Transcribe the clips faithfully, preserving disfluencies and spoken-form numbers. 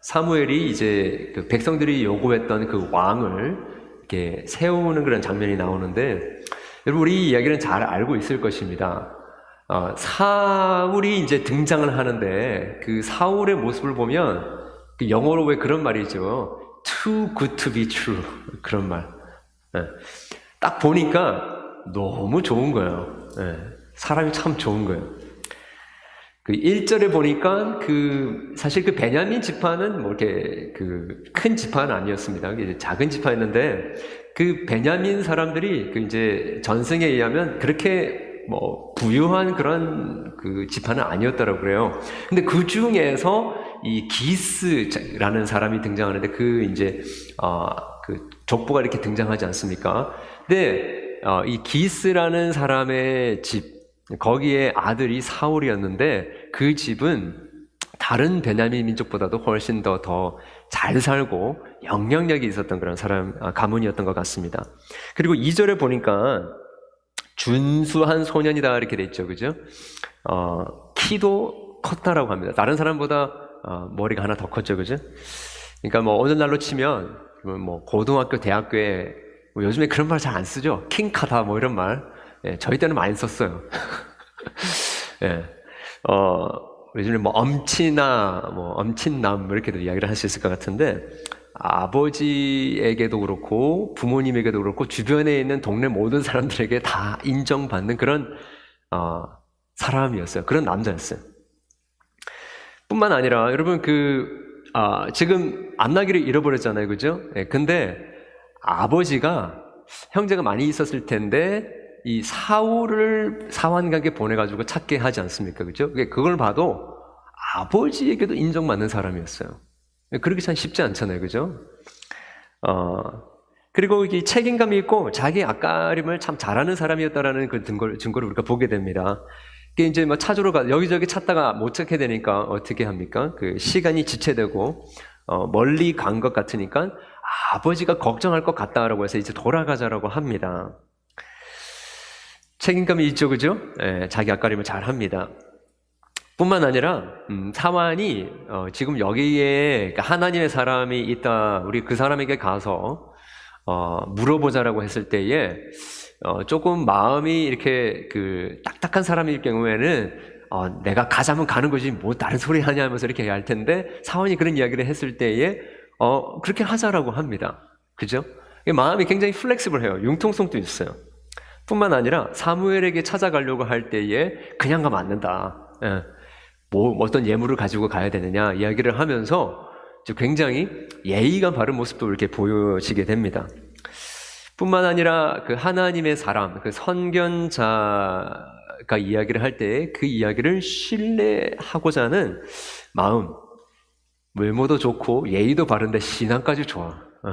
사무엘이 이제 그 백성들이 요구했던 그 왕을 이렇게 세우는 그런 장면이 나오는데, 여러분 우리 이야기는 잘 알고 있을 것입니다. 어, 사울이 이제 등장을 하는데 그 사울의 모습을 보면 그 영어로 왜 그런 말이죠? Too good to be true 그런 말. 예. 딱 보니까 너무 좋은 거예요. 예. 사람이 참 좋은 거예요. 그 일 절에 보니까 그 사실 그 베냐민 지파는 뭐 이렇게 그 큰 지파는 아니었습니다. 이제 작은 지파였는데 그 베냐민 사람들이 그 이제 전승에 의하면 그렇게 뭐 부유한 그런 그 지파는 아니었다라고 그래요. 근데 그 중에서 이 기스라는 사람이 등장하는데 그 이제 어 그 족보가 이렇게 등장하지 않습니까? 근데 어 이 기스라는 사람의 집, 거기에 아들이 사울이었는데 그 집은 다른 베냐민 민족보다도 훨씬 더 더 잘 살고 영향력이 있었던 그런 사람 가문이었던 것 같습니다. 그리고 이 절에 보니까 준수한 소년이다 이렇게 돼 있죠, 그죠? 어, 키도 컸다라고 합니다. 다른 사람보다 어, 머리가 하나 더 컸죠, 그죠? 그러니까 뭐 오늘날로 치면 뭐 고등학교, 대학교에 뭐 요즘에 그런 말 잘 안 쓰죠. 킹카다 뭐 이런 말. 예, 저희 때는 많이 썼어요. 예, 어, 요즘에 뭐 엄친아, 뭐 엄친남 이렇게도 이야기를 할 수 있을 것 같은데. 아버지에게도 그렇고 부모님에게도 그렇고 주변에 있는 동네 모든 사람들에게 다 인정받는 그런 어, 사람이었어요. 그런 남자였어요. 뿐만 아니라 여러분 그 아, 지금 안나귀를 잃어버렸잖아요, 그죠? 예, 근데 아버지가 형제가 많이 있었을 텐데 이 사울을 사환각에 보내가지고 찾게 하지 않습니까, 그죠? 그걸 봐도 아버지에게도 인정받는 사람이었어요. 그렇게 참 쉽지 않잖아요, 그죠? 어, 그리고 이 책임감이 있고 자기 앞가림을 참 잘하는 사람이었다라는 그 증거를, 증거를 우리가 보게 됩니다. 이게 이제 막 찾으러 가, 여기저기 찾다가 못 찾게 되니까 어떻게 합니까? 그 시간이 지체되고, 어, 멀리 간 것 같으니까 아버지가 걱정할 것 같다라고 해서 이제 돌아가자라고 합니다. 책임감이 있죠, 그죠? 예, 자기 앞가림을 잘 합니다. 뿐만 아니라 음, 사환이 어, 지금 여기에 하나님의 사람이 있다, 우리 그 사람에게 가서 어, 물어보자라고 했을 때에 어, 조금 마음이 이렇게 그 딱딱한 사람일 경우에는 어, 내가 가자면 가는 거지 뭐 다른 소리 하냐 하면서 이렇게 할 텐데 사환이 그런 이야기를 했을 때에 어, 그렇게 하자라고 합니다. 그죠? 마음이 굉장히 플렉시블해요. 융통성도 있어요. 뿐만 아니라 사무엘에게 찾아가려고 할 때에 그냥 가면 안 된다. 예. 뭐 어떤 예물을 가지고 가야 되느냐 이야기를 하면서 굉장히 예의가 바른 모습도 이렇게 보여지게 됩니다. 뿐만 아니라 그 하나님의 사람, 그 선견자가 이야기를 할 때 그 이야기를 신뢰하고자 하는 마음, 외모도 좋고 예의도 바른데 신앙까지 좋아. 예.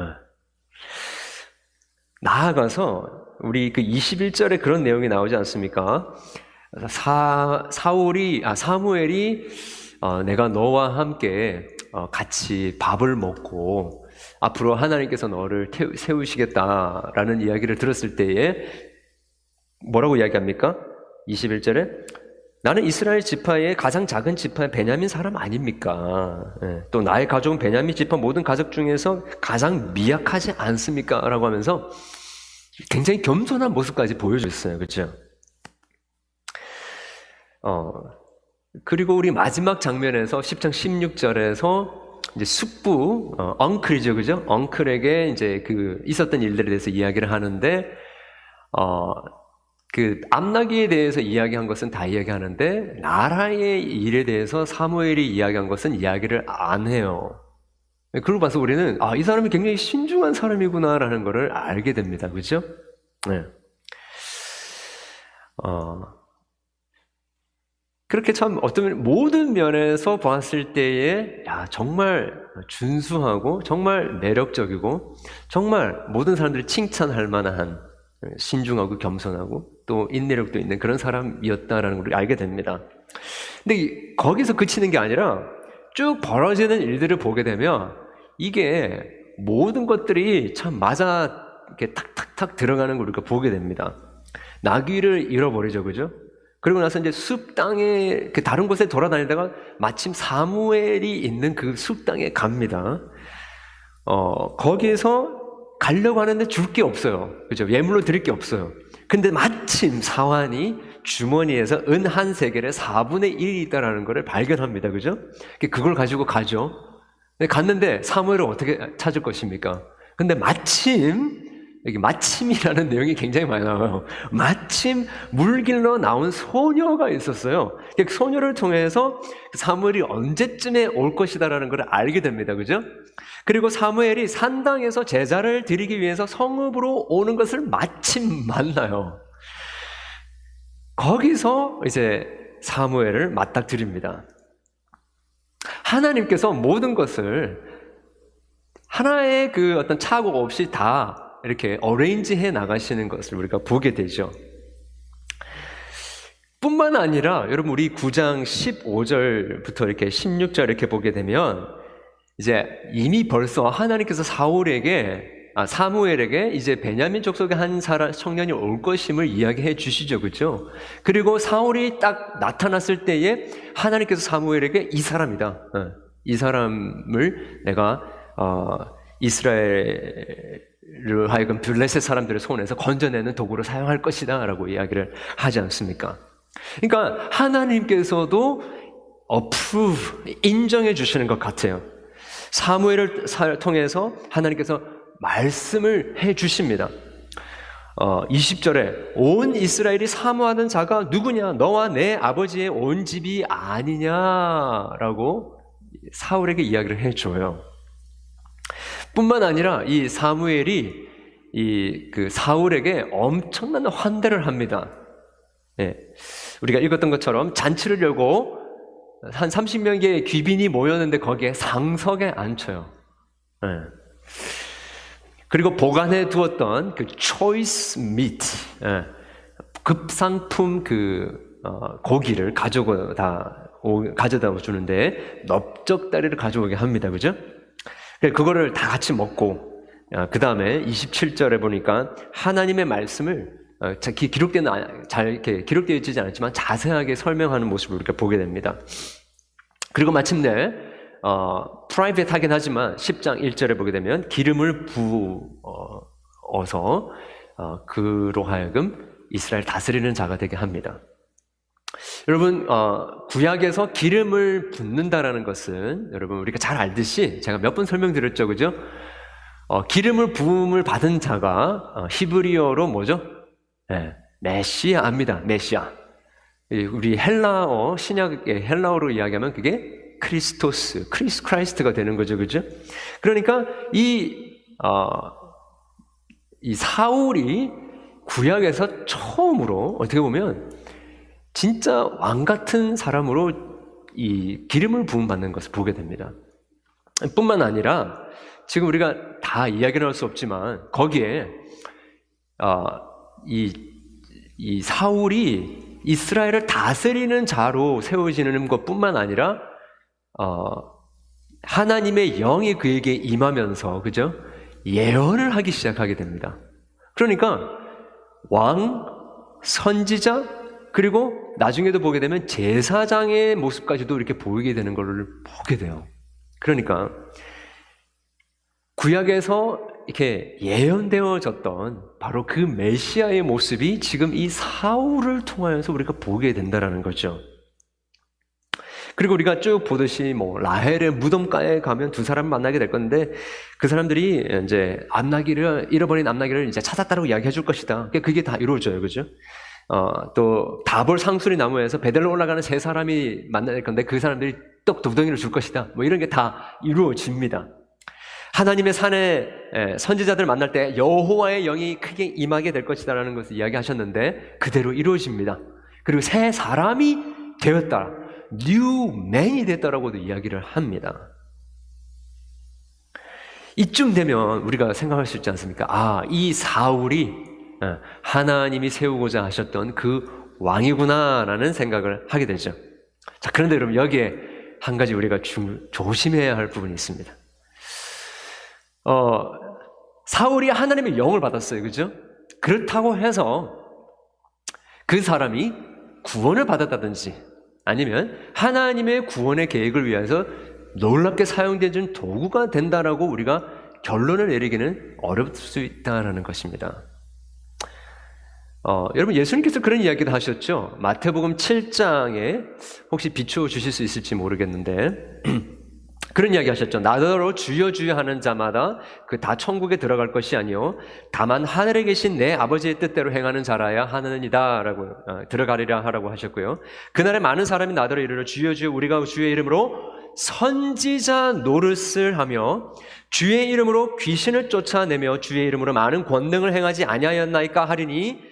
나아가서 우리 그 이십일 절에 그런 내용이 나오지 않습니까? 사, 사울이, 아, 사무엘이, 어, 내가 너와 함께, 어, 같이 밥을 먹고, 앞으로 하나님께서 너를 태우, 세우시겠다라는 이야기를 들었을 때에, 뭐라고 이야기합니까? 이십일 절에? 나는 이스라엘 지파의 가장 작은 지파의 베냐민 사람 아닙니까? 예, 또 나의 가족은 베냐민 지파 모든 가족 중에서 가장 미약하지 않습니까? 라고 하면서 굉장히 겸손한 모습까지 보여줬어요. 그렇죠? 어, 그리고 우리 마지막 장면에서 십 장 십육 절에서 이제 숙부, 어, 엉클이죠, 그죠? 엉클에게 이제 그 있었던 일들에 대해서 이야기를 하는데, 어, 그 암나귀에 대해서 이야기한 것은 다 이야기하는데, 나라의 일에 대해서 사무엘이 이야기한 것은 이야기를 안 해요. 그러고 봐서 우리는, 아, 이 사람이 굉장히 신중한 사람이구나라는 거를 알게 됩니다. 그죠? 네. 어, 그렇게 참 어떤 모든 면에서 봤을 때에 야, 정말 준수하고 정말 매력적이고 정말 모든 사람들이 칭찬할 만한 신중하고 겸손하고 또 인내력도 있는 그런 사람이었다라는 걸 알게 됩니다. 근데 거기서 그치는 게 아니라 쭉 벌어지는 일들을 보게 되면 이게 모든 것들이 참 맞아 이렇게 탁탁탁 들어가는 걸 우리가 보게 됩니다. 나귀를 잃어버리죠, 그죠? 그리고 나서 이제 숲 땅에 그 다른 곳에 돌아다니다가 마침 사무엘이 있는 그 숲 땅에 갑니다. 어, 거기에서 가려고 하는데 줄 게 없어요. 그죠? 예물로 드릴 게 없어요. 근데 마침 사환이 주머니에서 은 한 세겔의 사분의 일이 있다라는 거를 발견합니다. 그죠? 그걸 가지고 가죠. 근데 갔는데 사무엘을 어떻게 찾을 것입니까? 근데 마침, 여기 마침이라는 내용이 굉장히 많이 나와요. 마침 물길로 나온 소녀가 있었어요. 그 소녀를 통해서 사무엘이 언제쯤에 올 것이다라는 걸 알게 됩니다. 그죠? 그리고 사무엘이 산당에서 제사를 드리기 위해서 성읍으로 오는 것을 마침 만나요. 거기서 이제 사무엘을 맞닥뜨립니다. 하나님께서 모든 것을 하나의 그 어떤 착오 없이 다 이렇게 어레인지해 나가시는 것을 우리가 보게 되죠. 뿐만 아니라 여러분 우리 구 장 십오 절부터 이렇게 십육 절 이렇게 보게 되면 이제 이미 벌써 하나님께서 사울에게 아, 사무엘에게 이제 베냐민 족속의 한 사람, 청년이 올 것임을 이야기해 주시죠. 그렇죠? 그리고 사울이 딱 나타났을 때에 하나님께서 사무엘에게 이 사람이다. 어, 이 사람을 내가 어, 이스라엘을 하여금 블레셋 사람들의 손에서 건져내는 도구로 사용할 것이다 라고 이야기를 하지 않습니까? 그러니까 하나님께서도 approve, 인정해 주시는 것 같아요. 사무엘을 통해서 하나님께서 말씀을 해 주십니다. 어, 이십 절에 온 이스라엘이 사모하는 자가 누구냐? 너와 내 아버지의 온 집이 아니냐라고 사울에게 이야기를 해 줘요. 뿐만 아니라 이 사무엘이 이 그 사울에게 엄청난 환대를 합니다. 예, 우리가 읽었던 것처럼 잔치를 열고 한 삼십 명의 귀빈이 모였는데 거기에 상석에 앉혀요. 예. 그리고 보관해 두었던 그 초이스 미트, 급상품 그 어, 고기를 가져오, 다, 오, 가져다 주는데 넓적다리를 가져오게 합니다. 그죠? 그거를 다 같이 먹고 어, 그 다음에 이십칠 절에 보니까 하나님의 말씀을 어, 기록되는, 잘 이렇게 기록되어 있지 않았지만 자세하게 설명하는 모습을 우리가 보게 됩니다. 그리고 마침내 어, 프라이빗하긴 하지만 십 장 일 절에 보게 되면 기름을 부어서 어, 그로 하여금 이스라엘 다스리는 자가 되게 합니다. 여러분 어, 구약에서 기름을 붓는다라는 것은 여러분 우리가 잘 알듯이 제가 몇 번 설명드렸죠, 그죠? 어, 기름을 부음을 받은 자가 어, 히브리어로 뭐죠? 네, 메시아입니다. 메시아. 우리 헬라어 신약의 헬라어로 이야기하면 그게 크리스토스, 크리스 크라이스트가 되는 거죠, 그죠? 그러니까 이, 어, 이 사울이 구약에서 처음으로 어떻게 보면 진짜 왕 같은 사람으로 이 기름을 부음 받는 것을 보게 됩니다. 뿐만 아니라 지금 우리가 다 이야기를 할 수 없지만 거기에 어, 이, 이 사울이 이스라엘을 다스리는 자로 세워지는 것뿐만 아니라 어, 하나님의 영이 그에게 임하면서, 그죠? 예언을 하기 시작하게 됩니다. 그러니까, 왕, 선지자, 그리고 나중에도 보게 되면 제사장의 모습까지도 이렇게 보이게 되는 걸 보게 돼요. 그러니까, 구약에서 이렇게 예언되어졌던 바로 그 메시아의 모습이 지금 이 사울을 통하여서 우리가 보게 된다라는 거죠. 그리고 우리가 쭉 보듯이 뭐 라헬의 무덤가에 가면 두 사람 만나게 될 건데 그 사람들이 이제 암나기를 잃어버린 암나기를 이제 찾았다라고 이야기해 줄 것이다. 그게 다 이루어져요, 그죠? 어, 또 다볼 상수리 나무에서 베델로 올라가는 세 사람이 만나게 될 건데 그 사람들이 떡 도덩이를 줄 것이다. 뭐 이런 게 다 이루어집니다. 하나님의 산에 선지자들 만날 때 여호와의 영이 크게 임하게 될 것이다라는 것을 이야기하셨는데 그대로 이루어집니다. 그리고 세 사람이 되었다. 뉴맨이 됐다라고도 이야기를 합니다. 이쯤 되면 우리가 생각할 수 있지 않습니까? 아, 이 사울이 하나님이 세우고자 하셨던 그 왕이구나라는 생각을 하게 되죠. 자, 그런데 여러분 여기에 한 가지 우리가 주, 조심해야 할 부분이 있습니다. 어, 사울이 하나님의 영을 받았어요, 그죠? 그렇다고 해서 그 사람이 구원을 받았다든지 아니면 하나님의 구원의 계획을 위해서 놀랍게 사용되는 도구가 된다라고 우리가 결론을 내리기는 어렵을 수 있다는 것입니다. 어, 여러분 예수님께서 그런 이야기도 하셨죠. 마태복음 칠 장에 혹시 비추어 주실 수 있을지 모르겠는데 그런 이야기 하셨죠. 나더러 주여 주여 하는 자마다 그 다 천국에 들어갈 것이 아니요 다만 하늘에 계신 내 아버지의 뜻대로 행하는 자라야 하느니라 라고 어, 들어가리라 하라고 하셨고요. 그날에 많은 사람이 나더러 이르러 주여 주여 우리가 주의 이름으로 선지자 노릇을 하며 주의 이름으로 귀신을 쫓아내며 주의 이름으로 많은 권능을 행하지 아니하였나이까 하리니,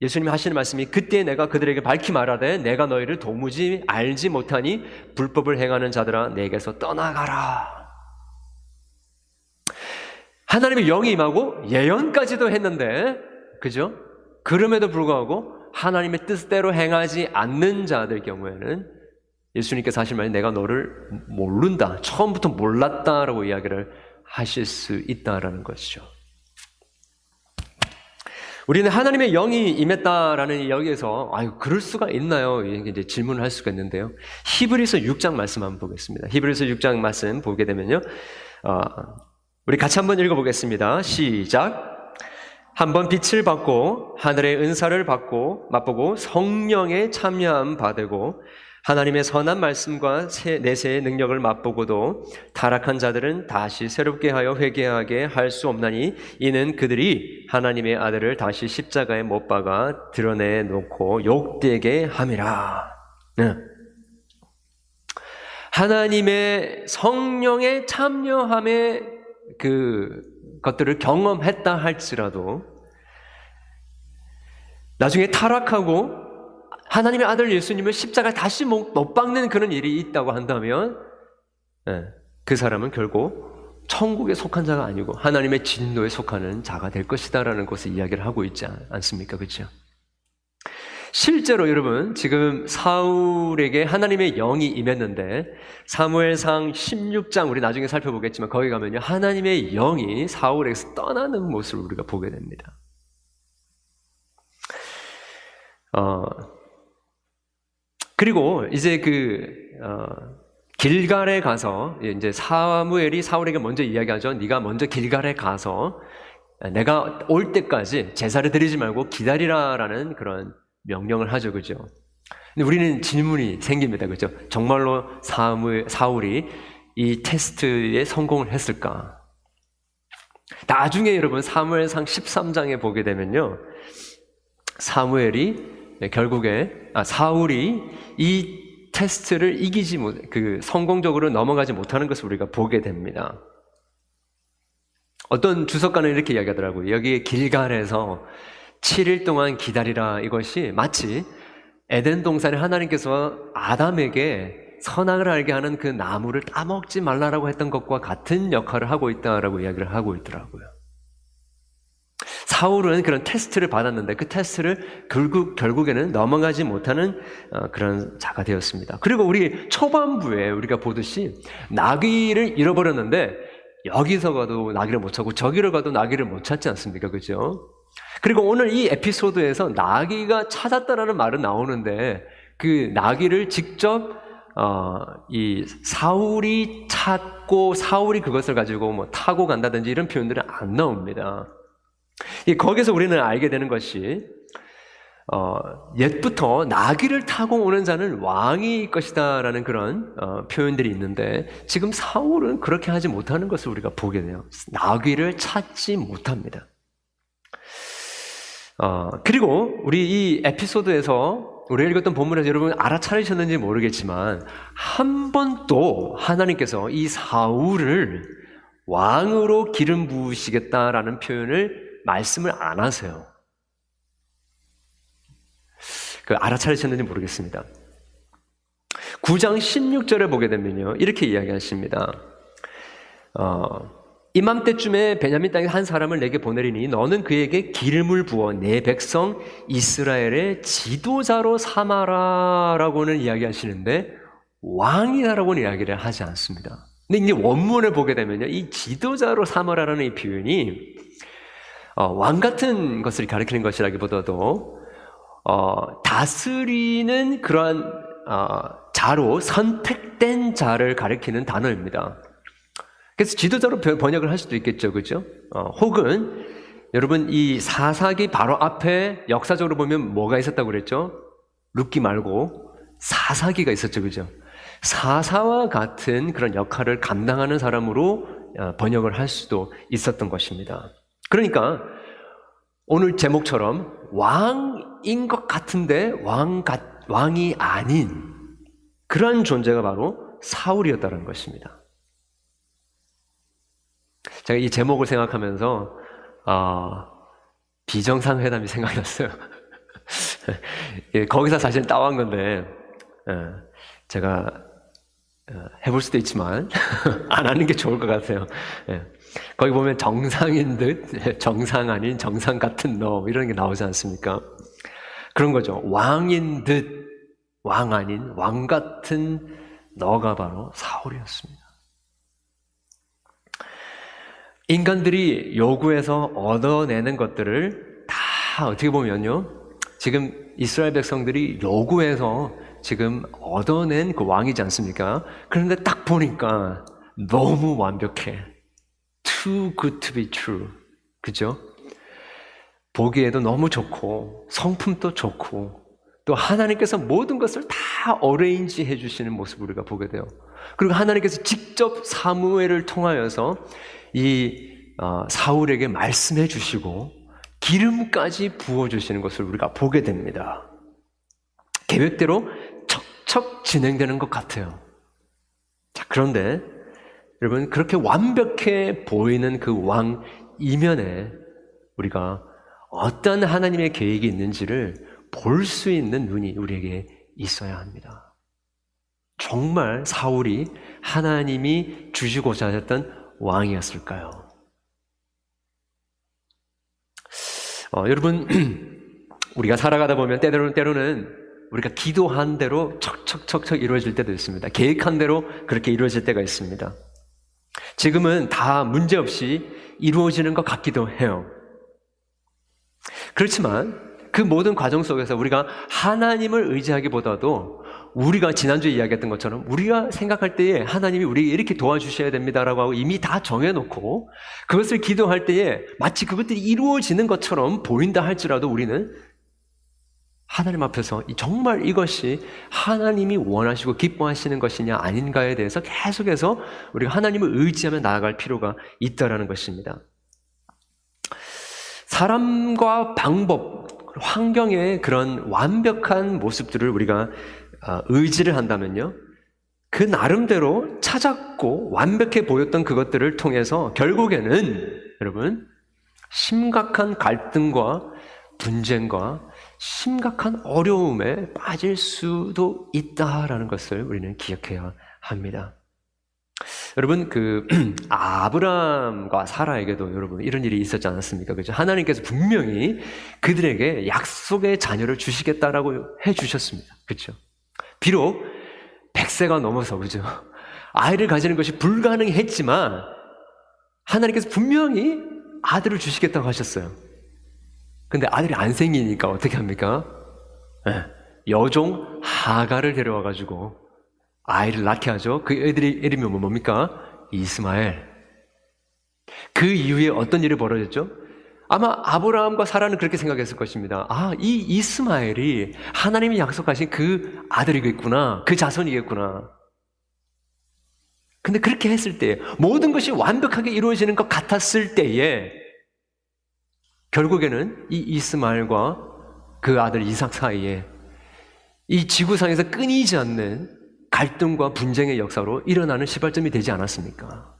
예수님이 하시는 말씀이 그때 내가 그들에게 밝히 말하되 내가 너희를 도무지 알지 못하니 불법을 행하는 자들아 내게서 떠나가라. 하나님의 영이 임하고 예언까지도 했는데, 그죠? 그럼에도 불구하고 하나님의 뜻대로 행하지 않는 자들 경우에는 예수님께서 하신 말이 내가 너를 모른다, 처음부터 몰랐다라고 이야기를 하실 수 있다라는 것이죠. 우리는 하나님의 영이 임했다라는 이야기에서 아유 그럴 수가 있나요? 이제 질문을 할 수가 있는데요. 히브리서 육 장 말씀 한번 보겠습니다. 히브리서 육 장 말씀 보게 되면요, 어, 우리 같이 한번 읽어보겠습니다. 시작. 한번 빛을 받고 하늘의 은사를 받고 맛보고 성령의 참여함 받고 하나님의 선한 말씀과 내세의 능력을 맛보고도 타락한 자들은 다시 새롭게 하여 회개하게 할 수 없나니 이는 그들이 하나님의 아들을 다시 십자가에 못 박아 드러내놓고 욕되게 함이라. 네. 하나님의 성령의 참여함의 그 것들을 경험했다 할지라도 나중에 타락하고 하나님의 아들 예수님을 십자가에 다시 못 박는 그런 일이 있다고 한다면 그 사람은 결국 천국에 속한 자가 아니고 하나님의 진노에 속하는 자가 될 것이다 라는 것을 이야기를 하고 있지 않습니까? 그렇죠? 실제로 여러분 지금 사울에게 하나님의 영이 임했는데 사무엘상 십육 장 우리 나중에 살펴보겠지만 거기 가면요 하나님의 영이 사울에게서 떠나는 모습을 우리가 보게 됩니다. 어, 그리고 이제 그 어, 길갈에 가서 이제 사무엘이 사울에게 먼저 이야기하죠. 네가 먼저 길갈에 가서 내가 올 때까지 제사를 드리지 말고 기다리라라는 그런 명령을 하죠, 그죠? 근데 우리는 질문이 생깁니다, 그죠? 정말로 사무엘, 사울이 이 테스트에 성공을 했을까? 나중에 여러분 사무엘상 십삼 장에 보게 되면요, 사무엘이 결국에 아, 사울이 이 테스트를 이기지 못, 그 성공적으로 넘어가지 못하는 것을 우리가 보게 됩니다. 어떤 주석가는 이렇게 이야기하더라고요. 여기에 길갈에서 칠 일 동안 기다리라, 이것이 마치 에덴 동산에 하나님께서 아담에게 선악을 알게 하는 그 나무를 따먹지 말라라고 했던 것과 같은 역할을 하고 있다라고 이야기를 하고 있더라고요. 사울은 그런 테스트를 받았는데 그 테스트를 결국, 결국에는 넘어가지 못하는 그런 자가 되었습니다. 그리고 우리 초반부에 우리가 보듯이 나귀를 잃어버렸는데 여기서 가도 나귀를 못 찾고 저기로 가도 나귀를 못 찾지 않습니까? 그죠? 그리고 오늘 이 에피소드에서 나귀가 찾았다라는 말은 나오는데 그 나귀를 직접 어, 이 사울이 찾고 사울이 그것을 가지고 뭐 타고 간다든지 이런 표현들은 안 나옵니다. 거기서 우리는 알게 되는 것이 어, 옛부터 나귀를 타고 오는 자는 왕이 것이다 라는 그런 어, 표현들이 있는데 지금 사울은 그렇게 하지 못하는 것을 우리가 보게 돼요. 나귀를 찾지 못합니다. 어, 그리고 우리 이 에피소드에서 우리가 읽었던 본문에서 여러분 알아차리셨는지 모르겠지만 한 번도 하나님께서 이 사울을 왕으로 기름 부으시겠다라는 표현을 말씀을 안 하세요. 그 알아차리셨는지 모르겠습니다. 구 장 십육 절에 보게 되면요 이렇게 이야기하십니다. 어, 이맘때쯤에 베냐민 땅에 한 사람을 내게 보내리니 너는 그에게 기름을 부어 내 백성 이스라엘의 지도자로 삼아라 라고는 이야기하시는데 왕이라고는 이야기를 하지 않습니다. 근데 이제 원문을 보게 되면요 이 지도자로 삼아라라는 이 표현이 어, 왕 같은 것을 가리키는 것이라기보다도 어, 다스리는 그러한 어, 자로 선택된 자를 가리키는 단어입니다. 그래서 지도자로 번역을 할 수도 있겠죠, 그죠? 어, 혹은 여러분 이 사사기 바로 앞에 역사적으로 보면 뭐가 있었다고 그랬죠? 룻기 말고 사사기가 있었죠, 그죠? 사사와 같은 그런 역할을 감당하는 사람으로 번역을 할 수도 있었던 것입니다. 그러니까 오늘 제목처럼 왕인 것 같은데 왕 같, 왕이 아닌 그런 존재가 바로 사울이었다는 것입니다. 제가 이 제목을 생각하면서 어, 비정상회담이 생각났어요. 예, 거기서 사실 따온 건데 예, 제가 해볼 수도 있지만 안 하는 게 좋을 것 같아요. 예. 거기 보면 정상인 듯 정상 아닌 정상 같은 너 이런 게 나오지 않습니까? 그런 거죠. 왕인 듯 왕 아닌 왕 같은 너가 바로 사울이었습니다. 인간들이 요구해서 얻어내는 것들을 다 어떻게 보면요, 지금 이스라엘 백성들이 요구해서 지금 얻어낸 그 왕이지 않습니까? 그런데 딱 보니까 너무 완벽해. Too good to be true. 그죠? 보기에도 너무 좋고 성품도 좋고 또 하나님께서 모든 것을 다 어레인지 해주시는 모습을 우리가 보게 돼요. 그리고 하나님께서 직접 사무엘을 통하여서 이 사울에게 말씀해 주시고 기름까지 부어주시는 것을 우리가 보게 됩니다. 계획대로 척척 진행되는 것 같아요. 자, 그런데 여러분 그렇게 완벽해 보이는 그 왕 이면에 우리가 어떤 하나님의 계획이 있는지를 볼 수 있는 눈이 우리에게 있어야 합니다. 정말 사울이 하나님이 주시고자 하셨던 왕이었을까요? 어, 여러분 우리가 살아가다 보면 때로는 때로는 우리가 기도한 대로 척척척척 이루어질 때도 있습니다. 계획한 대로 그렇게 이루어질 때가 있습니다. 지금은 다 문제없이 이루어지는 것 같기도 해요. 그렇지만 그 모든 과정 속에서 우리가 하나님을 의지하기보다도 우리가 지난주에 이야기했던 것처럼 우리가 생각할 때에 하나님이 우리에게 이렇게 도와주셔야 됩니다라고 하고 이미 다 정해놓고 그것을 기도할 때에 마치 그것들이 이루어지는 것처럼 보인다 할지라도 우리는 하나님 앞에서 정말 이것이 하나님이 원하시고 기뻐하시는 것이냐 아닌가에 대해서 계속해서 우리가 하나님을 의지하며 나아갈 필요가 있다라는 것입니다. 사람과 방법, 환경의 그런 완벽한 모습들을 우리가 의지를 한다면요, 그 나름대로 찾았고 완벽해 보였던 그것들을 통해서 결국에는 여러분 심각한 갈등과 분쟁과 심각한 어려움에 빠질 수도 있다라는 것을 우리는 기억해야 합니다. 여러분 그 아브라함과 사라에게도 여러분 이런 일이 있었지 않았습니까? 그죠? 하나님께서 분명히 그들에게 약속의 자녀를 주시겠다라고 해 주셨습니다. 그렇죠? 비록 백 세가 넘어서 그죠? 아이를 가지는 것이 불가능했지만 하나님께서 분명히 아들을 주시겠다고 하셨어요. 근데 아들이 안 생기니까 어떻게 합니까? 여종 하가를 데려와가지고 아이를 낳게 하죠. 그 애들이 이름이 뭡니까? 이스마엘. 그 이후에 어떤 일이 벌어졌죠? 아마 아브라함과 사라는 그렇게 생각했을 것입니다. 아, 이 이스마엘이 하나님이 약속하신 그 아들이겠구나. 그 자손이겠구나. 근데 그렇게 했을 때 모든 것이 완벽하게 이루어지는 것 같았을 때에 결국에는 이 이스마엘과 그 아들 이삭 사이에 이 지구상에서 끊이지 않는 갈등과 분쟁의 역사로 일어나는 시발점이 되지 않았습니까?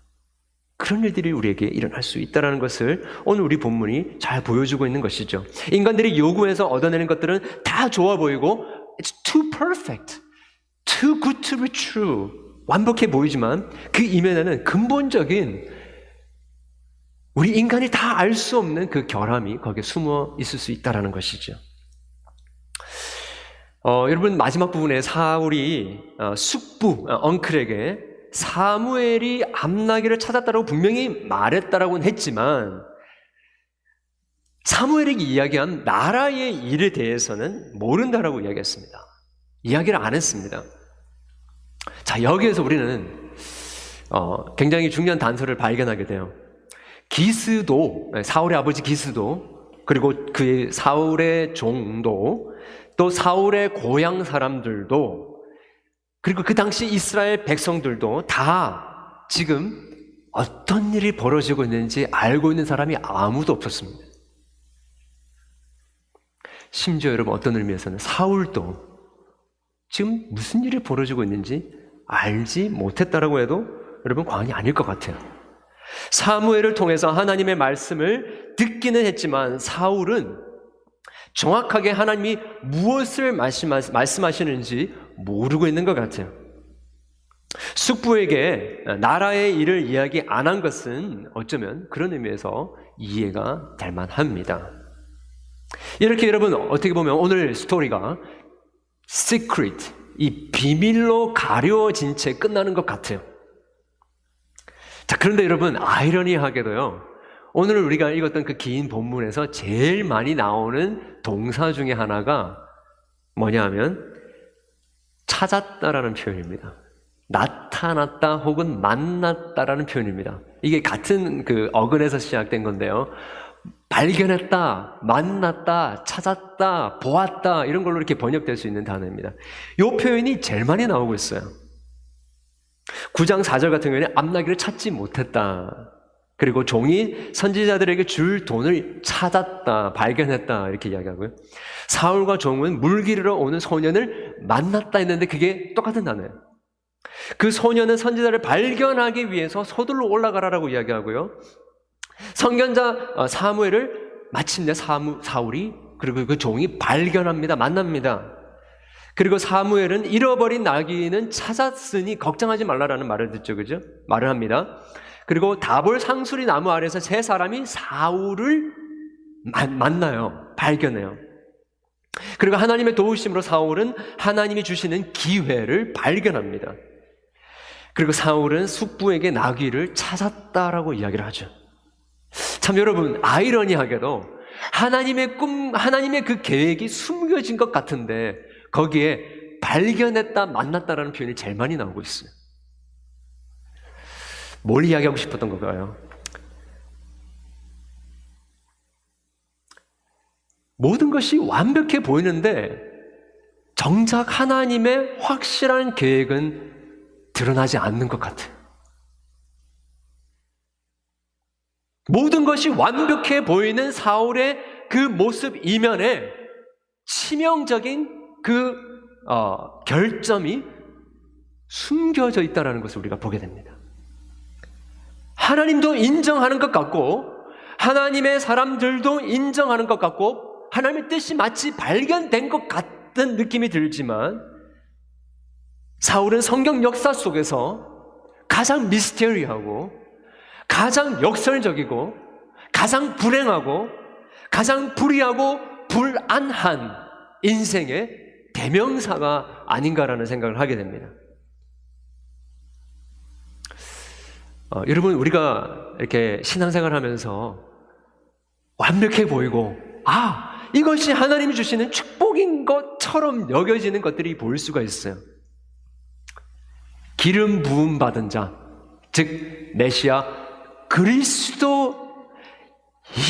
그런 일들이 우리에게 일어날 수 있다는 것을 오늘 우리 본문이 잘 보여주고 있는 것이죠. 인간들이 요구해서 얻어내는 것들은 다 좋아 보이고 It's too perfect, too good to be true. 완벽해 보이지만 그 이면에는 근본적인 우리 인간이 다 알 수 없는 그 결함이 거기에 숨어 있을 수 있다는 것이죠. 어, 여러분 마지막 부분에 사울이 어, 숙부, 어, 엉클에게 사무엘이 암나귀를 찾았다고 분명히 말했다라고는 했지만 사무엘에게 이야기한 나라의 일에 대해서는 모른다라고 이야기했습니다. 이야기를 안 했습니다. 자, 여기에서 우리는 어, 굉장히 중요한 단서를 발견하게 돼요. 기스도, 사울의 아버지 기스도, 그리고 그 사울의 종도, 또 사울의 고향 사람들도, 그리고 그 당시 이스라엘 백성들도 다 지금 어떤 일이 벌어지고 있는지 알고 있는 사람이 아무도 없었습니다. 심지어 여러분 어떤 의미에서는 사울도 지금 무슨 일이 벌어지고 있는지 알지 못했다라고 해도 여러분 과언이 아닐 것 같아요. 사무엘을 통해서 하나님의 말씀을 듣기는 했지만 사울은 정확하게 하나님이 무엇을 말씀하시는지 모르고 있는 것 같아요. 숙부에게 나라의 일을 이야기 안 한 것은 어쩌면 그런 의미에서 이해가 될 만합니다. 이렇게 여러분 어떻게 보면 오늘 스토리가 시크릿, 이 비밀로 가려진 채 끝나는 것 같아요. 자, 그런데 여러분 아이러니하게도요, 오늘 우리가 읽었던 그 긴 본문에서 제일 많이 나오는 동사 중에 하나가 뭐냐 하면 찾았다라는 표현입니다. 나타났다 혹은 만났다라는 표현입니다. 이게 같은 그 어근에서 시작된 건데요, 발견했다, 만났다, 찾았다, 보았다 이런 걸로 이렇게 번역될 수 있는 단어입니다. 이 표현이 제일 많이 나오고 있어요. 구 장 사 절 같은 경우에는 암나귀를 찾지 못했다, 그리고 종이 선지자들에게 줄 돈을 찾았다, 발견했다 이렇게 이야기하고요, 사울과 종은 물 기르러 오는 소년을 만났다 했는데 그게 똑같은 단어예요. 그 소년은 선지자를 발견하기 위해서 서둘러 올라가라라고 이야기하고요, 선견자 사무엘을 마침내 사무, 사울이 그리고 그 종이 발견합니다, 만납니다. 그리고 사무엘은 잃어버린 나귀는 찾았으니 걱정하지 말라라는 말을 듣죠, 그죠? 말을 합니다. 그리고 다볼 상수리 나무 아래에서 세 사람이 사울을 마, 만나요, 발견해요. 그리고 하나님의 도우심으로 사울은 하나님이 주시는 기회를 발견합니다. 그리고 사울은 숙부에게 나귀를 찾았다라고 이야기를 하죠. 참 여러분 아이러니하게도 하나님의 꿈, 하나님의 그 계획이 숨겨진 것 같은데 거기에 발견했다, 만났다라는 표현이 제일 많이 나오고 있어요. 뭘 이야기하고 싶었던 건가요? 모든 것이 완벽해 보이는데 정작 하나님의 확실한 계획은 드러나지 않는 것 같아요. 모든 것이 완벽해 보이는 사울의 그 모습 이면에 치명적인 그 어, 결점이 숨겨져 있다는 것을 우리가 보게 됩니다. 하나님도 인정하는 것 같고 하나님의 사람들도 인정하는 것 같고 하나님의 뜻이 마치 발견된 것 같은 느낌이 들지만 사울은 성경 역사 속에서 가장 미스테리하고 가장 역설적이고 가장 불행하고 가장 불의하고 불안한 인생의 대명사가 아닌가라는 생각을 하게 됩니다. 어, 여러분 우리가 이렇게 신앙생활 하면서 완벽해 보이고 아 이것이 하나님이 주시는 축복인 것처럼 여겨지는 것들이 보일 수가 있어요. 기름 부음 받은 자, 즉 메시아 그리스도,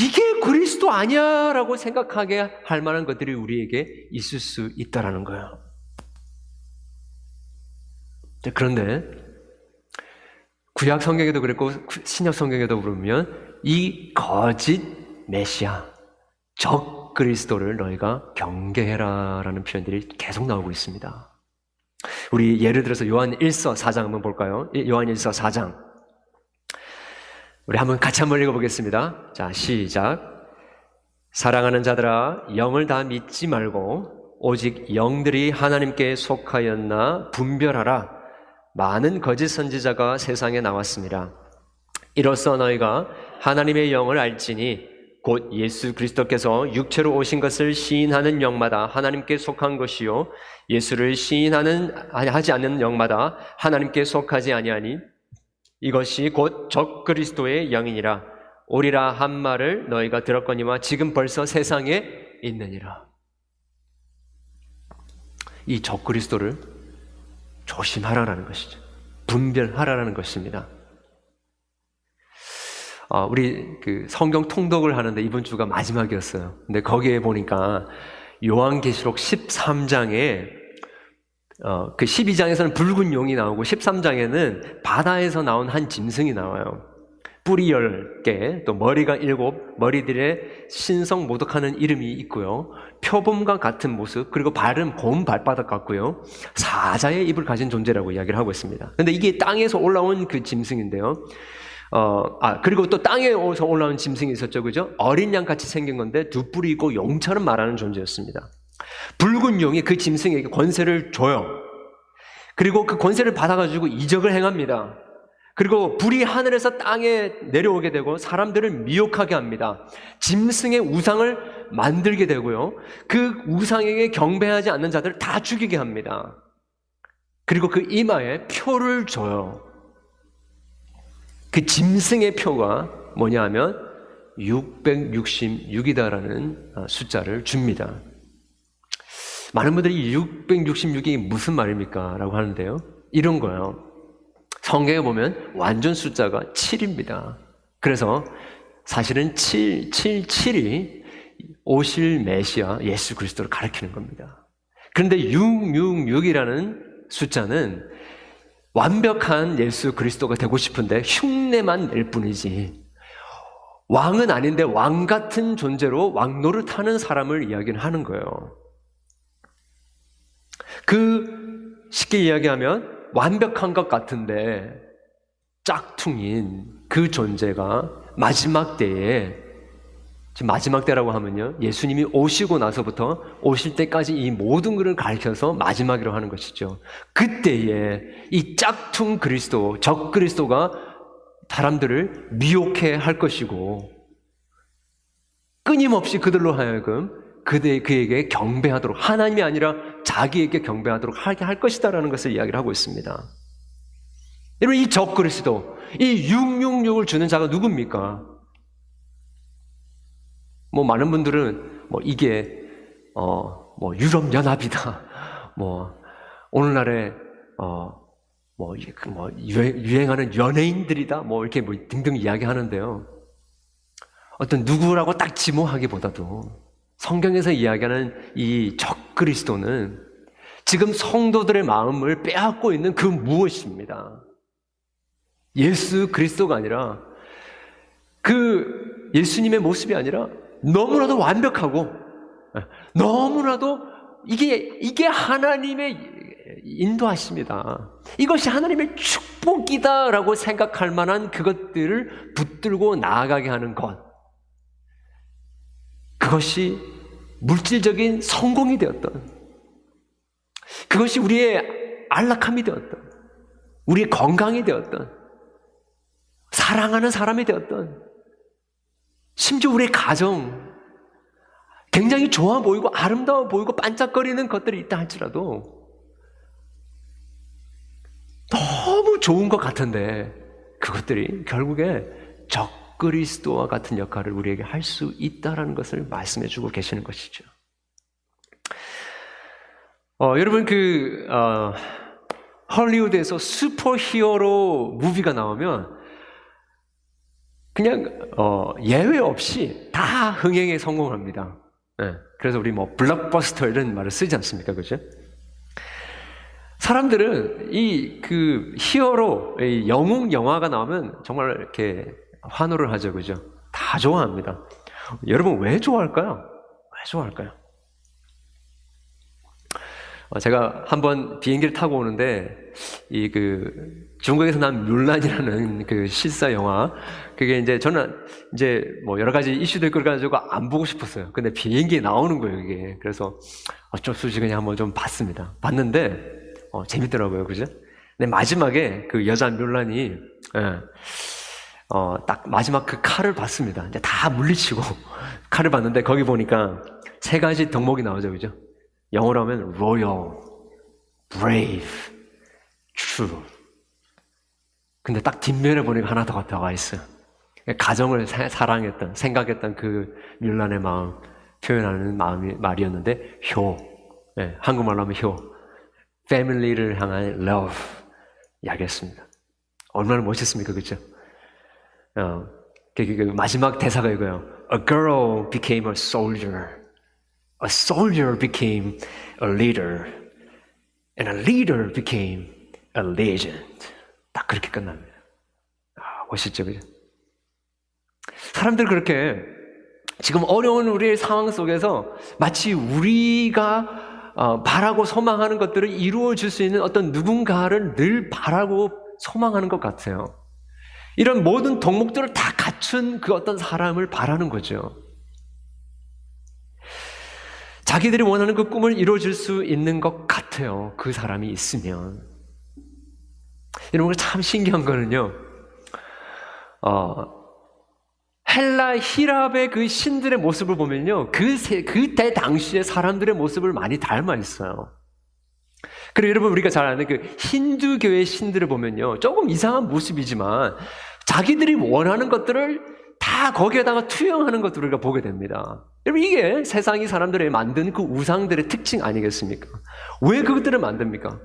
이게 그리스도 아니야 라고 생각하게 할 만한 것들이 우리에게 있을 수 있다라는 거예요. 그런데 구약 성경에도 그랬고 신약 성경에도 보면 이 거짓 메시아, 적 그리스도를 너희가 경계해라 라는 표현들이 계속 나오고 있습니다. 우리 예를 들어서 요한 일서 사 장 한번 볼까요? 요한 일서 사 장 우리 한번 같이 한번 읽어보겠습니다. 자, 시작. 사랑하는 자들아, 영을 다 믿지 말고 오직 영들이 하나님께 속하였나 분별하라. 많은 거짓 선지자가 세상에 나왔습니다. 이로써 너희가 하나님의 영을 알지니 곧 예수 그리스도께서 육체로 오신 것을 시인하는 영마다 하나님께 속한 것이요 예수를 시인하는 하지 않는 영마다 하나님께 속하지 아니하니 이것이 곧 적그리스도의 영이니라. 오리라 한 말을 너희가 들었거니와 지금 벌써 세상에 있느니라. 이 적그리스도를 조심하라라는 것이죠. 분별하라라는 것입니다. 어, 우리 그 성경 통독을 하는데 이번 주가 마지막이었어요. 근데 거기에 보니까 요한계시록 십삼 장에 어, 그 십이 장에서는 붉은 용이 나오고 십삼 장에는 바다에서 나온 한 짐승이 나와요. 뿔이 열 개, 또 머리가 일곱, 머리들의 신성 모독하는 이름이 있고요. 표범과 같은 모습, 그리고 발은 곰 발바닥 같고요. 사자의 입을 가진 존재라고 이야기를 하고 있습니다. 근데 이게 땅에서 올라온 그 짐승인데요. 어, 아, 그리고 또 땅에서 올라온 짐승이 있었죠. 그죠? 어린 양 같이 생긴 건데 두 뿔이 있고 용처럼 말하는 존재였습니다. 붉은 용이 그 짐승에게 권세를 줘요. 그리고 그 권세를 받아가지고 이적을 행합니다. 그리고 불이 하늘에서 땅에 내려오게 되고 사람들을 미혹하게 합니다. 짐승의 우상을 만들게 되고요. 그 우상에게 경배하지 않는 자들을 다 죽이게 합니다. 그리고 그 이마에 표를 줘요. 그 짐승의 표가 뭐냐 하면 육백육십육이다라는 숫자를 줍니다. 많은 분들이 육백육십육이 무슨 말입니까? 라고 하는데요. 이런 거예요. 성경에 보면 완전 숫자가 칠입니다. 그래서 사실은 칠, 칠, 칠이 오실 메시아 예수 그리스도를 가리키는 겁니다. 그런데 육백육십육이라는 숫자는 완벽한 예수 그리스도가 되고 싶은데 흉내만 낼 뿐이지 왕은 아닌데 왕 같은 존재로 왕노릇 하는 사람을 이야기는 하는 거예요. 그 쉽게 이야기하면 완벽한 것 같은데 짝퉁인 그 존재가 마지막 때에, 지금 마지막 때라고 하면요, 예수님이 오시고 나서부터 오실 때까지 이 모든 것을 가르쳐서 마지막이라고 하는 것이죠. 그때에 이 짝퉁 그리스도, 적 그리스도가 사람들을 미혹해 할 것이고 끊임없이 그들로 하여금 그대, 그에게 경배하도록, 하나님이 아니라 자기에게 경배하도록 하게 할 것이다라는 것을 이야기를 하고 있습니다. 여러분, 이 적그리스도, 이 육백육십육을 주는 자가 누굽니까? 뭐 많은 분들은 뭐 이게 어, 뭐 유럽 연합이다, 뭐 오늘날에 어, 뭐, 뭐 유행하는 연예인들이다, 뭐 이렇게 뭐 등등 이야기하는데요. 어떤 누구라고 딱 지목하기보다도 성경에서 이야기하는 이 적그리스도는 지금 성도들의 마음을 빼앗고 있는 그 무엇입니다. 예수 그리스도가 아니라, 그 예수님의 모습이 아니라 너무나도 완벽하고 너무나도 이게 이게 하나님의 인도하십니다, 이것이 하나님의 축복이다라고 생각할 만한 그것들을 붙들고 나아가게 하는 것, 그것이 물질적인 성공이 되었던, 그것이 우리의 안락함이 되었던, 우리의 건강이 되었던, 사랑하는 사람이 되었던, 심지어 우리의 가정, 굉장히 좋아 보이고 아름다워 보이고 반짝거리는 것들이 있다 할지라도 너무 좋은 것 같은데 그것들이 결국에 적 그리스도와 같은 역할을 우리에게 할 수 있다라는 것을 말씀해주고 계시는 것이죠. 어, 여러분 그 어, 할리우드에서 슈퍼히어로 무비가 나오면 그냥 어, 예외 없이 다 흥행에 성공합니다. 네. 그래서 우리 뭐 블록버스터 이런 말을 쓰지 않습니까, 그죠? 사람들은 이 그 히어로, 이 영웅 영화가 나오면 정말 이렇게 환호를 하죠, 그죠? 다 좋아합니다. 여러분, 왜 좋아할까요? 왜 좋아할까요? 제가 한번 비행기를 타고 오는데, 이 그, 중국에서 난 뮬란이라는 그 실사 영화, 그게 이제 저는 이제 뭐 여러 가지 이슈들 끌어가지고 안 보고 싶었어요. 근데 비행기에 나오는 거예요, 이게. 그래서 어쩔 수 없이 그냥 한번 좀 봤습니다. 봤는데, 어, 재밌더라고요, 그죠? 근데 마지막에 그 여자 뮬란이, 예. 어, 딱 마지막 그 칼을 봤습니다. 이제 다 물리치고 칼을 봤는데 거기 보니까 세 가지 덕목이 나오죠, 그죠? 영어로 하면 royal, brave, true. 근데 딱 뒷면에 보니까 하나 더 나와 있어요. 가정을 사랑했던, 생각했던 그 밀란의 마음, 표현하는 마음이, 말이었는데 효, 예, 한국말로 하면 효, 패밀리를 향한 love 이야기했습니다. 얼마나 멋있습니까, 그렇죠? 어, 그, 그, 그 마지막 대사가 이거예요. A girl became a soldier. A soldier became a leader. And a leader became a legend. 딱 그렇게 끝납니다. 아, 멋있죠, 그죠? 사람들 그렇게 지금 어려운 우리의 상황 속에서 마치 우리가 어, 바라고 소망하는 것들을 이루어줄 수 있는 어떤 누군가를 늘 바라고 소망하는 것 같아요. 이런 모든 덕목들을 다 갖춘 그 어떤 사람을 바라는 거죠. 자기들이 원하는 그 꿈을 이루어줄 수 있는 것 같아요. 그 사람이 있으면. 여러분, 참 신기한 거는요, 어, 헬라 히랍의 그 신들의 모습을 보면요, 그 세, 그때 당시의 사람들의 모습을 많이 닮아 있어요. 그리고 여러분, 우리가 잘 아는 그 힌두교의 신들을 보면요, 조금 이상한 모습이지만 자기들이 원하는 것들을 다 거기에다가 투영하는 것들을 우리가 보게 됩니다. 여러분, 이게 세상이 사람들이 만든 그 우상들의 특징 아니겠습니까? 왜 그것들을 만듭니까?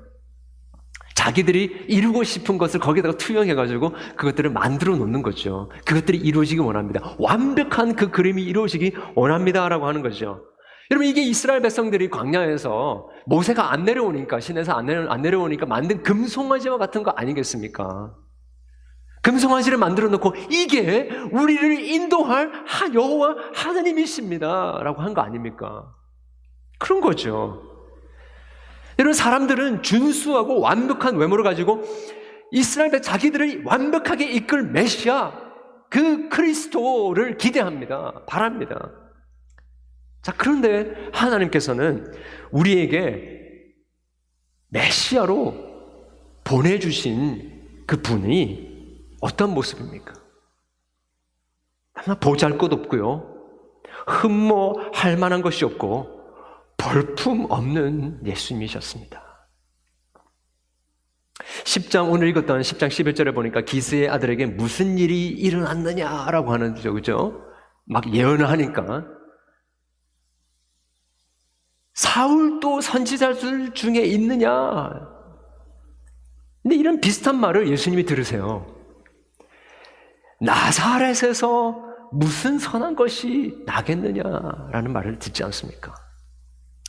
자기들이 이루고 싶은 것을 거기다가 투영해가지고 그것들을 만들어 놓는 거죠. 그것들이 이루어지기 원합니다. 완벽한 그 그림이 이루어지기 원합니다라고 하는 거죠. 여러분, 이게 이스라엘 백성들이 광야에서 모세가 안 내려오니까, 신에서 안, 내려, 안 내려오니까 만든 금송아지와 같은 거 아니겠습니까? 금송아지를 만들어 놓고 이게 우리를 인도할 하, 여호와 하나님이십니다 라고 한 거 아닙니까? 그런 거죠. 이런 사람들은 준수하고 완벽한 외모를 가지고 이스라엘 자기들을 완벽하게 이끌 메시아, 그 크리스도를 기대합니다. 바랍니다. 자, 그런데 하나님께서는 우리에게 메시아로 보내주신 그 분이 어떤 모습입니까? 아마 보잘것없고요, 흠모할 만한 것이 없고 볼품없는 예수님이셨습니다. 십 장, 오늘 읽었던 십 장 십일 절에 보니까 기스의 아들에게 무슨 일이 일어났느냐라고 하는 거죠. 그죠? 막 예언을 하니까 사울도 선지자들 중에 있느냐? 근데 이런 비슷한 말을 예수님이 들으세요. 나사렛에서 무슨 선한 것이 나겠느냐라는 말을 듣지 않습니까?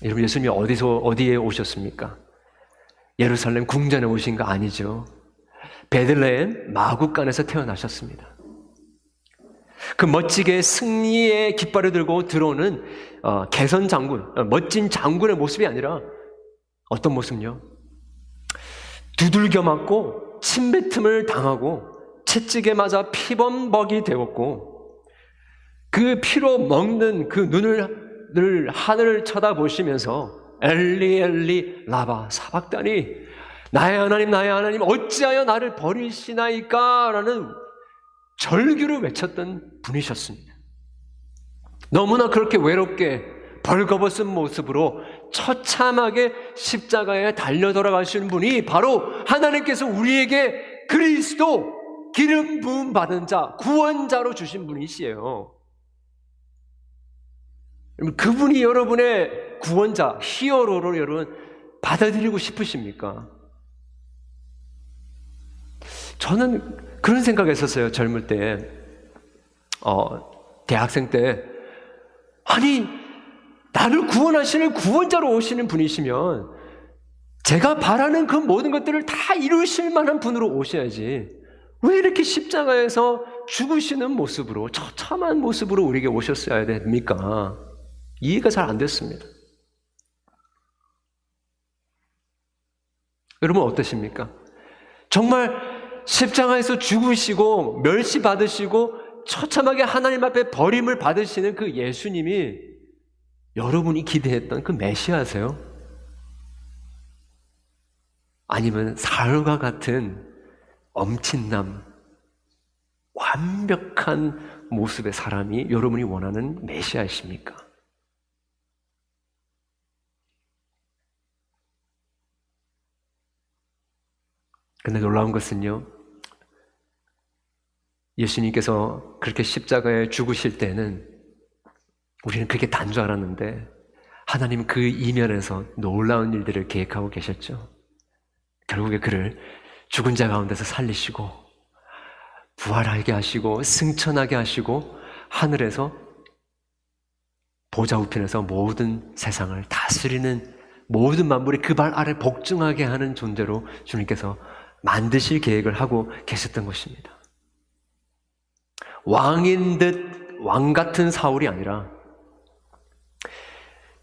여러분, 예수님이 어디서, 어디에 오셨습니까? 예루살렘 궁전에 오신 거 아니죠. 베들레헴 마구간에서 태어나셨습니다. 그 멋지게 승리의 깃발을 들고 들어오는 어, 개선 장군, 어, 멋진 장군의 모습이 아니라 어떤 모습요? 두들겨 맞고 침뱉음을 당하고 채찍에 맞아 피범벅이 되었고, 그 피로 먹는 그 눈을 늘 하늘을 쳐다보시면서 엘리 엘리 라바 사박다니, 나의 하나님 나의 하나님 어찌하여 나를 버리시나이까 라는 절규를 외쳤던 분이셨습니다. 너무나 그렇게 외롭게 벌거벗은 모습으로 처참하게 십자가에 달려 돌아가시는 분이 바로 하나님께서 우리에게 그리스도, 기름 부음 받은 자, 구원자로 주신 분이시에요. 그분이 여러분의 구원자, 히어로를 여러분 받아들이고 싶으십니까? 저는 그런 생각을 했었어요. 젊을 때, 어, 대학생 때, 아니 나를 구원하시는 구원자로 오시는 분이시면 제가 바라는 그 모든 것들을 다 이루실 만한 분으로 오셔야지, 왜 이렇게 십자가에서 죽으시는 모습으로, 처참한 모습으로 우리에게 오셨어야 됩니까? 이해가 잘 안 됐습니다. 여러분, 어떠십니까? 정말 십자가에서 죽으시고 멸시받으시고 처참하게 하나님 앞에 버림을 받으시는 그 예수님이 여러분이 기대했던 그 메시아세요? 아니면 사울과 같은 엄친남, 완벽한 모습의 사람이 여러분이 원하는 메시아이십니까? 근데 놀라운 것은요, 예수님께서 그렇게 십자가에 죽으실 때는 우리는 그렇게 단 줄 알았는데 하나님 그 이면에서 놀라운 일들을 계획하고 계셨죠. 결국에 그를 죽은 자 가운데서 살리시고 부활하게 하시고 승천하게 하시고 하늘에서 보좌 우편에서 모든 세상을 다스리는 모든 만물이 그 발 아래 복종하게 하는 존재로 주님께서 만드실 계획을 하고 계셨던 것입니다. 왕인 듯 왕같은 사울이 아니라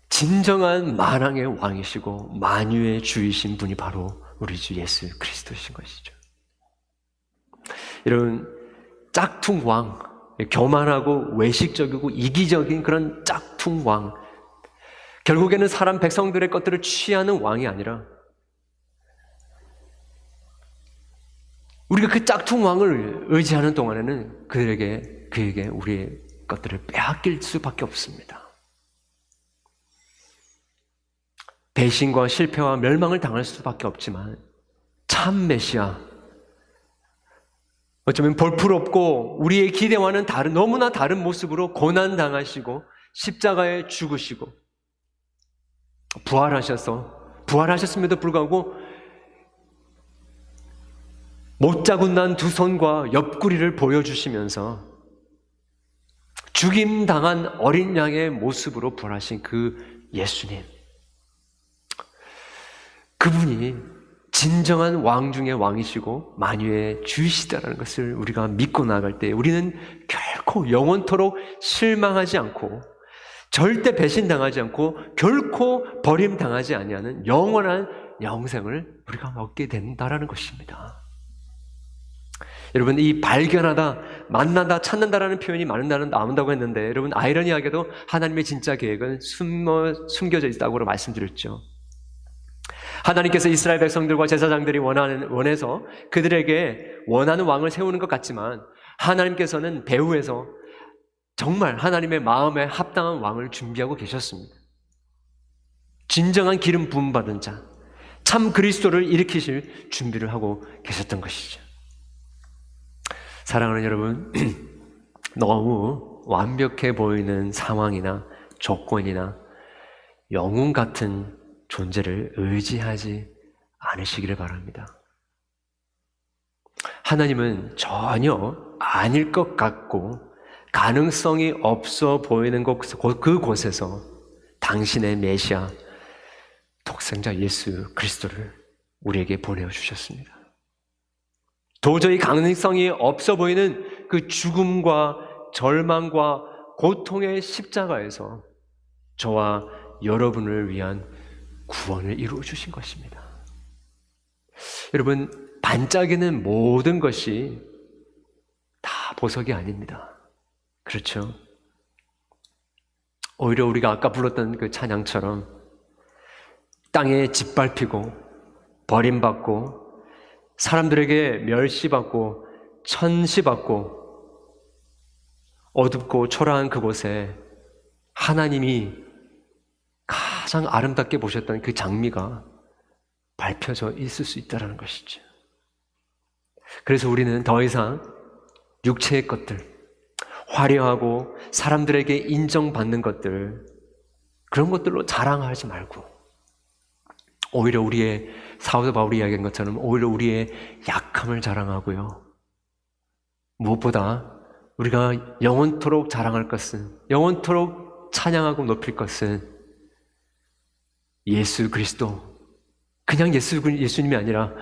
진정한 만왕의 왕이시고 만유의 주이신 분이 바로 우리 주 예수 그리스도이신 것이죠. 이런 짝퉁 왕, 교만하고 외식적이고 이기적인 그런 짝퉁 왕, 결국에는 사람 백성들의 것들을 취하는 왕이 아니라 우리가 그 짝퉁 왕을 의지하는 동안에는 그들에게, 그에게 우리의 것들을 빼앗길 수밖에 없습니다. 배신과 실패와 멸망을 당할 수밖에 없지만 참 메시아, 어쩌면 볼품없고 우리의 기대와는 다른, 너무나 다른 모습으로 고난당하시고 십자가에 죽으시고 부활하셔서, 부활하셨음에도 불구하고 못 자고 난 두 손과 옆구리를 보여주시면서 죽임당한 어린 양의 모습으로 부활하신 그 예수님, 그분이 진정한 왕 중의 왕이시고 만유의 주이시다라는 것을 우리가 믿고 나아갈 때 우리는 결코 영원토록 실망하지 않고 절대 배신당하지 않고 결코 버림당하지 아니하는 영원한 영생을 우리가 얻게 된다라는 것입니다. 여러분, 이 발견하다, 만나다, 찾는다라는 표현이 많은 날은 나온다고 했는데, 여러분 아이러니하게도 하나님의 진짜 계획은 숨어, 숨겨져 있다고 말씀드렸죠. 하나님께서 이스라엘 백성들과 제사장들이 원하는, 원해서 그들에게 원하는 왕을 세우는 것 같지만 하나님께서는 배후에서 정말 하나님의 마음에 합당한 왕을 준비하고 계셨습니다. 진정한 기름 부음 받은 자, 참 그리스도를 일으키실 준비를 하고 계셨던 것이죠. 사랑하는 여러분, 너무 완벽해 보이는 상황이나 조건이나 영웅 같은 존재를 의지하지 않으시기를 바랍니다. 하나님은 전혀 아닐 것 같고 가능성이 없어 보이는 그곳에서 당신의 메시아, 독생자 예수 그리스도를 우리에게 보내주셨습니다. 도저히 가능성이 없어 보이는 그 죽음과 절망과 고통의 십자가에서 저와 여러분을 위한 구원을 이루어 주신 것입니다. 여러분, 반짝이는 모든 것이 다 보석이 아닙니다. 그렇죠? 오히려 우리가 아까 불렀던 그 찬양처럼 땅에 짓밟히고 버림받고 사람들에게 멸시받고 천시받고 어둡고 초라한 그곳에 하나님이 가장 아름답게 보셨던 그 장미가 밟혀져 있을 수 있다는 것이죠. 그래서 우리는 더 이상 육체의 것들, 화려하고 사람들에게 인정받는 것들, 그런 것들로 자랑하지 말고 오히려 우리의, 사도 바울이 이야기한 것처럼 오히려 우리의 약함을 자랑하고요, 무엇보다 우리가 영원토록 자랑할 것은, 영원토록 찬양하고 높일 것은 예수 그리스도, 그냥 예수, 예수님이 아니라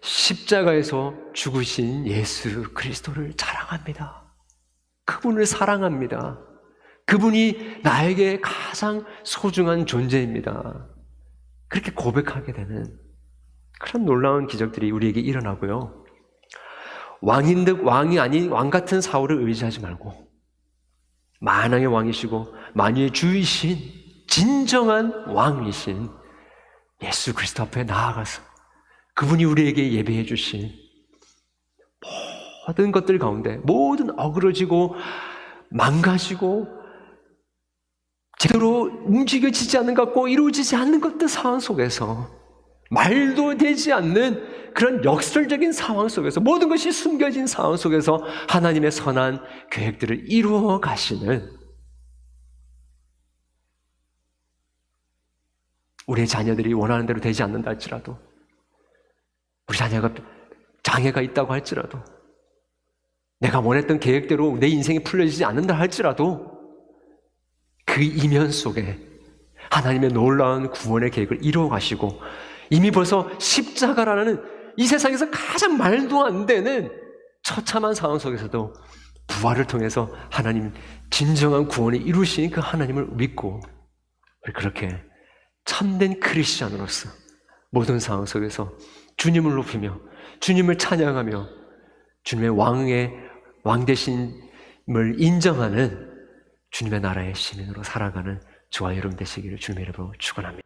십자가에서 죽으신 예수 그리스도를 자랑합니다. 그분을 사랑합니다. 그분이 나에게 가장 소중한 존재입니다. 그렇게 고백하게 되는 그런 놀라운 기적들이 우리에게 일어나고요, 왕인 듯 왕이 아닌 왕 같은 사울을 의지하지 말고 만왕의 왕이시고 만유의 주이신 진정한 왕이신 예수 그리스도 앞에 나아가서 그분이 우리에게 예배해 주신 모든 것들 가운데, 모든 어그러지고 망가지고 제대로 움직여지지 않는 것 같고 이루어지지 않는 것들 상황 속에서 말도 되지 않는 그런 역설적인 상황 속에서, 모든 것이 숨겨진 상황 속에서 하나님의 선한 계획들을 이루어 가시는 우리의 자녀들이 원하는 대로 되지 않는다 할지라도, 우리 자녀가 장애가 있다고 할지라도, 내가 원했던 계획대로 내 인생이 풀려지지 않는다 할지라도 그 이면 속에 하나님의 놀라운 구원의 계획을 이루어 가시고, 이미 벌써 십자가라는 이 세상에서 가장 말도 안 되는 처참한 상황 속에서도 부활을 통해서 하나님 진정한 구원을 이루시니 그 하나님을 믿고, 그렇게 참된 크리스찬으로서 모든 상황 속에서 주님을 높이며 주님을 찬양하며 주님의 왕의 왕 되심을 인정하는 주님의 나라의 시민으로 살아가는 저와 여러분 되시기를 주님의 이름으로 축원합니다.